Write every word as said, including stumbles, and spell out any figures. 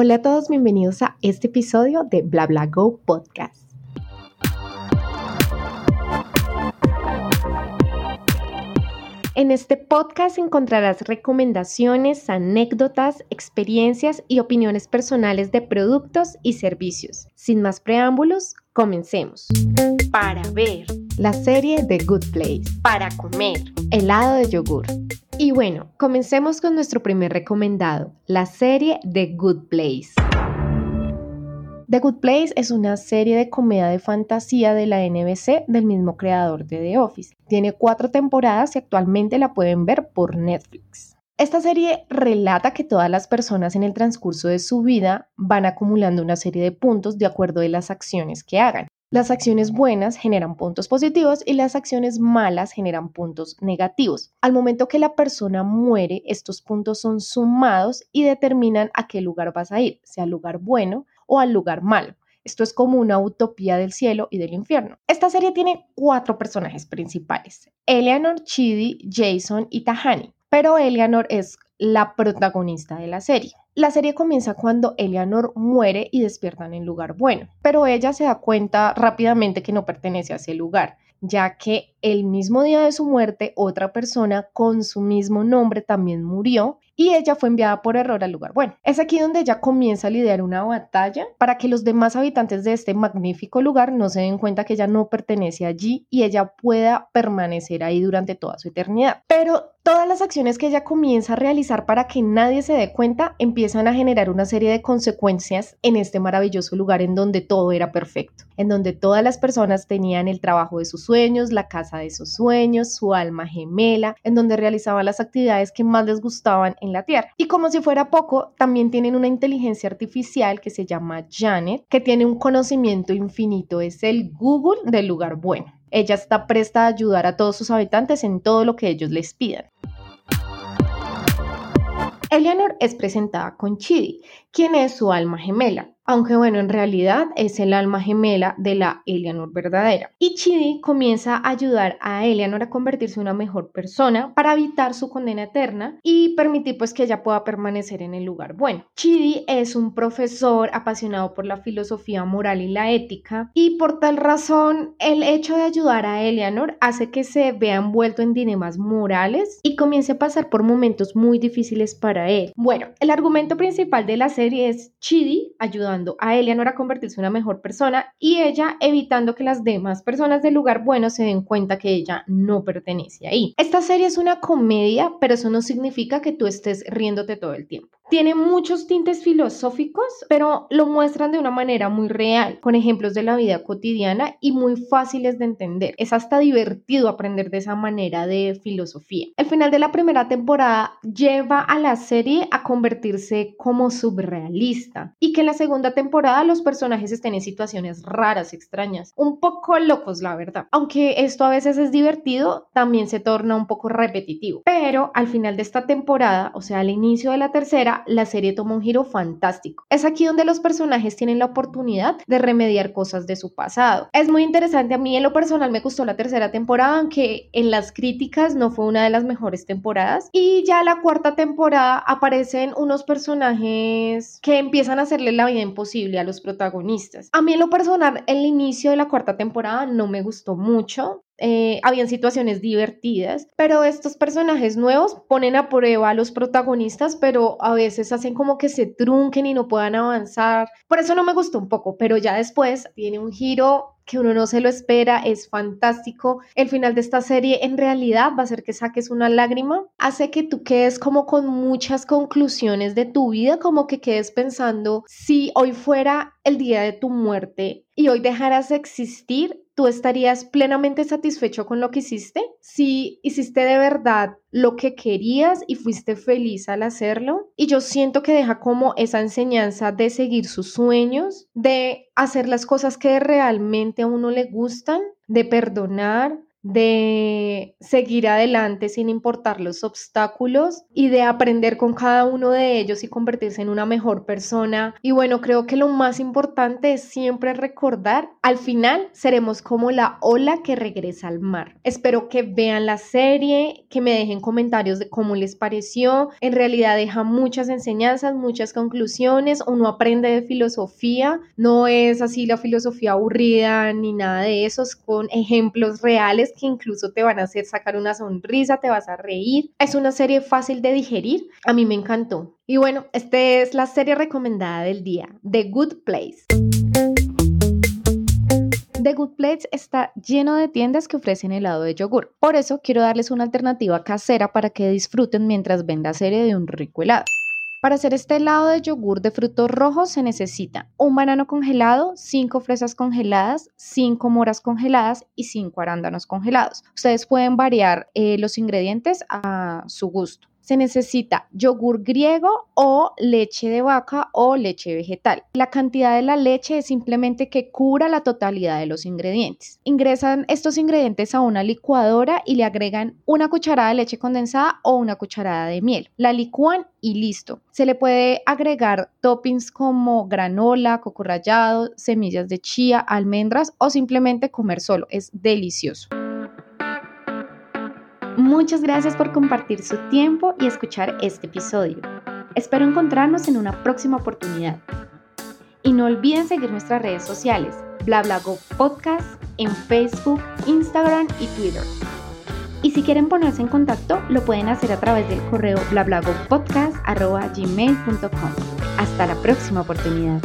Hola a todos, bienvenidos a este episodio de BlaBlaGo Podcast. En este podcast encontrarás recomendaciones, anécdotas, experiencias y opiniones personales de productos y servicios. Sin más preámbulos, comencemos. Para ver la serie The Good Place. Para comer helado de yogur. Y bueno, comencemos con nuestro primer recomendado, la serie The Good Place. The Good Place es una serie de comedia de fantasía de la N B C del mismo creador de The Office. Tiene cuatro temporadas y actualmente la pueden ver por Netflix. Esta serie relata que todas las personas en el transcurso de su vida van acumulando una serie de puntos de acuerdo de las acciones que hagan. Las acciones buenas generan puntos positivos y las acciones malas generan puntos negativos. Al momento que la persona muere, estos puntos son sumados y determinan a qué lugar vas a ir, sea al lugar bueno o al lugar malo. Esto es como una utopía del cielo y del infierno. Esta serie tiene cuatro personajes principales: Eleanor, Chidi, Jason y Tahani. Pero Eleanor es la protagonista de la serie. La serie comienza cuando Eleanor muere y despierta en el lugar bueno, pero ella se da cuenta rápidamente que no pertenece a ese lugar, ya que el mismo día de su muerte otra persona con su mismo nombre también murió y ella fue enviada por error al lugar bueno. Es aquí donde ella comienza a lidiar una batalla para que los demás habitantes de este magnífico lugar no se den cuenta que ella no pertenece allí y ella pueda permanecer ahí durante toda su eternidad. Pero todas las acciones que ella comienza a realizar para que nadie se dé cuenta empiezan a generar una serie de consecuencias en este maravilloso lugar en donde todo era perfecto, en donde todas las personas tenían el trabajo de sus sueños, la casa de sus sueños, su alma gemela, en donde realizaban las actividades que más les gustaban en la Tierra. Y como si fuera poco, también tienen una inteligencia artificial que se llama Janet, que tiene un conocimiento infinito, es el Google del lugar bueno. Ella está presta a ayudar a todos sus habitantes en todo lo que ellos les pidan. Eleanor es presentada con Chidi, quien es su alma gemela, aunque bueno, en realidad es el alma gemela de la Eleanor verdadera. Y Chidi comienza a ayudar a Eleanor a convertirse en una mejor persona para evitar su condena eterna y permitir pues que ella pueda permanecer en el lugar bueno. Chidi es un profesor apasionado por la filosofía moral y la ética, y por tal razón el hecho de ayudar a Eleanor hace que se vea envuelto en dilemas morales y comience a pasar por momentos muy difíciles para él. Bueno, el argumento principal de la serie es Chidi ayudando a Eleanor a convertirse en una mejor persona y ella evitando que las demás personas del lugar bueno se den cuenta que ella no pertenece ahí. Esta serie es una comedia, pero eso no significa que tú estés riéndote todo el tiempo. Tiene muchos tintes filosóficos, pero lo muestran de una manera muy real, con ejemplos de la vida cotidiana y muy fáciles de entender. Es hasta divertido aprender de esa manera de filosofía. El final de la primera temporada lleva a la serie a convertirse como surrealista y que en la segunda temporada los personajes estén en situaciones raras, extrañas, un poco locos, la verdad. Aunque esto a veces es divertido, también se torna un poco repetitivo. Pero al final de esta temporada, o sea, al inicio de la tercera, la serie toma un giro fantástico. Es aquí donde los personajes tienen la oportunidad de remediar cosas de su pasado. Es muy interesante. A mí en lo personal me gustó la tercera temporada, aunque en las críticas no fue una de las mejores temporadas. Y ya la cuarta temporada aparecen unos personajes que empiezan a hacerle la vida imposible a los protagonistas. A mí en lo personal el inicio de la cuarta temporada no me gustó mucho. Eh, habían situaciones divertidas, pero estos personajes nuevos ponen a prueba a los protagonistas, pero a veces hacen como que se trunquen y no puedan avanzar. Por eso no me gustó un poco, pero ya después tiene un giro que uno no se lo espera, es fantástico. El final de esta serie en realidad va a hacer que saques una lágrima, hace que tú quedes como con muchas conclusiones de tu vida, como que quedes pensando, si hoy fuera el día de tu muerte y hoy dejaras de existir, ¿tú estarías plenamente satisfecho con lo que hiciste? Si hiciste de verdad lo que querías y fuiste feliz al hacerlo. Y yo siento que deja como esa enseñanza de seguir sus sueños, de hacer las cosas que realmente a uno le gustan, de perdonar, de seguir adelante sin importar los obstáculos y de aprender con cada uno de ellos y convertirse en una mejor persona. Y bueno, creo que lo más importante es siempre recordar, al final seremos como la ola que regresa al mar. Espero que vean la serie, que me dejen comentarios de cómo les pareció. En realidad deja muchas enseñanzas, muchas conclusiones. Uno aprende de filosofía, no es así la filosofía aburrida ni nada de eso, es con ejemplos reales que incluso te van a hacer sacar una sonrisa, te vas a reír. Es una serie fácil de digerir, a mí me encantó. Y bueno, esta es la serie recomendada del día, The Good Place. The Good Place está lleno de tiendas que ofrecen helado de yogur. Por eso quiero darles una alternativa casera para que disfruten mientras ven la serie de un rico helado. Para hacer este helado de yogur de frutos rojos se necesita un banano congelado, cinco fresas congeladas, cinco moras congeladas y cinco arándanos congelados. Ustedes pueden variar eh, los ingredientes a su gusto. Se necesita yogur griego o leche de vaca o leche vegetal. La cantidad de la leche es simplemente que cubra la totalidad de los ingredientes. Ingresan estos ingredientes a una licuadora y le agregan una cucharada de leche condensada o una cucharada de miel. La licúan y listo. Se le puede agregar toppings como granola, coco rallado, semillas de chía, almendras o simplemente comer solo. Es delicioso. Muchas gracias por compartir su tiempo y escuchar este episodio. Espero encontrarnos en una próxima oportunidad. Y no olviden seguir nuestras redes sociales, BlaBlaGo Podcast, en Facebook, Instagram y Twitter. Y si quieren ponerse en contacto, lo pueden hacer a través del correo blablagopodcast arroba gmail punto com. Hasta la próxima oportunidad.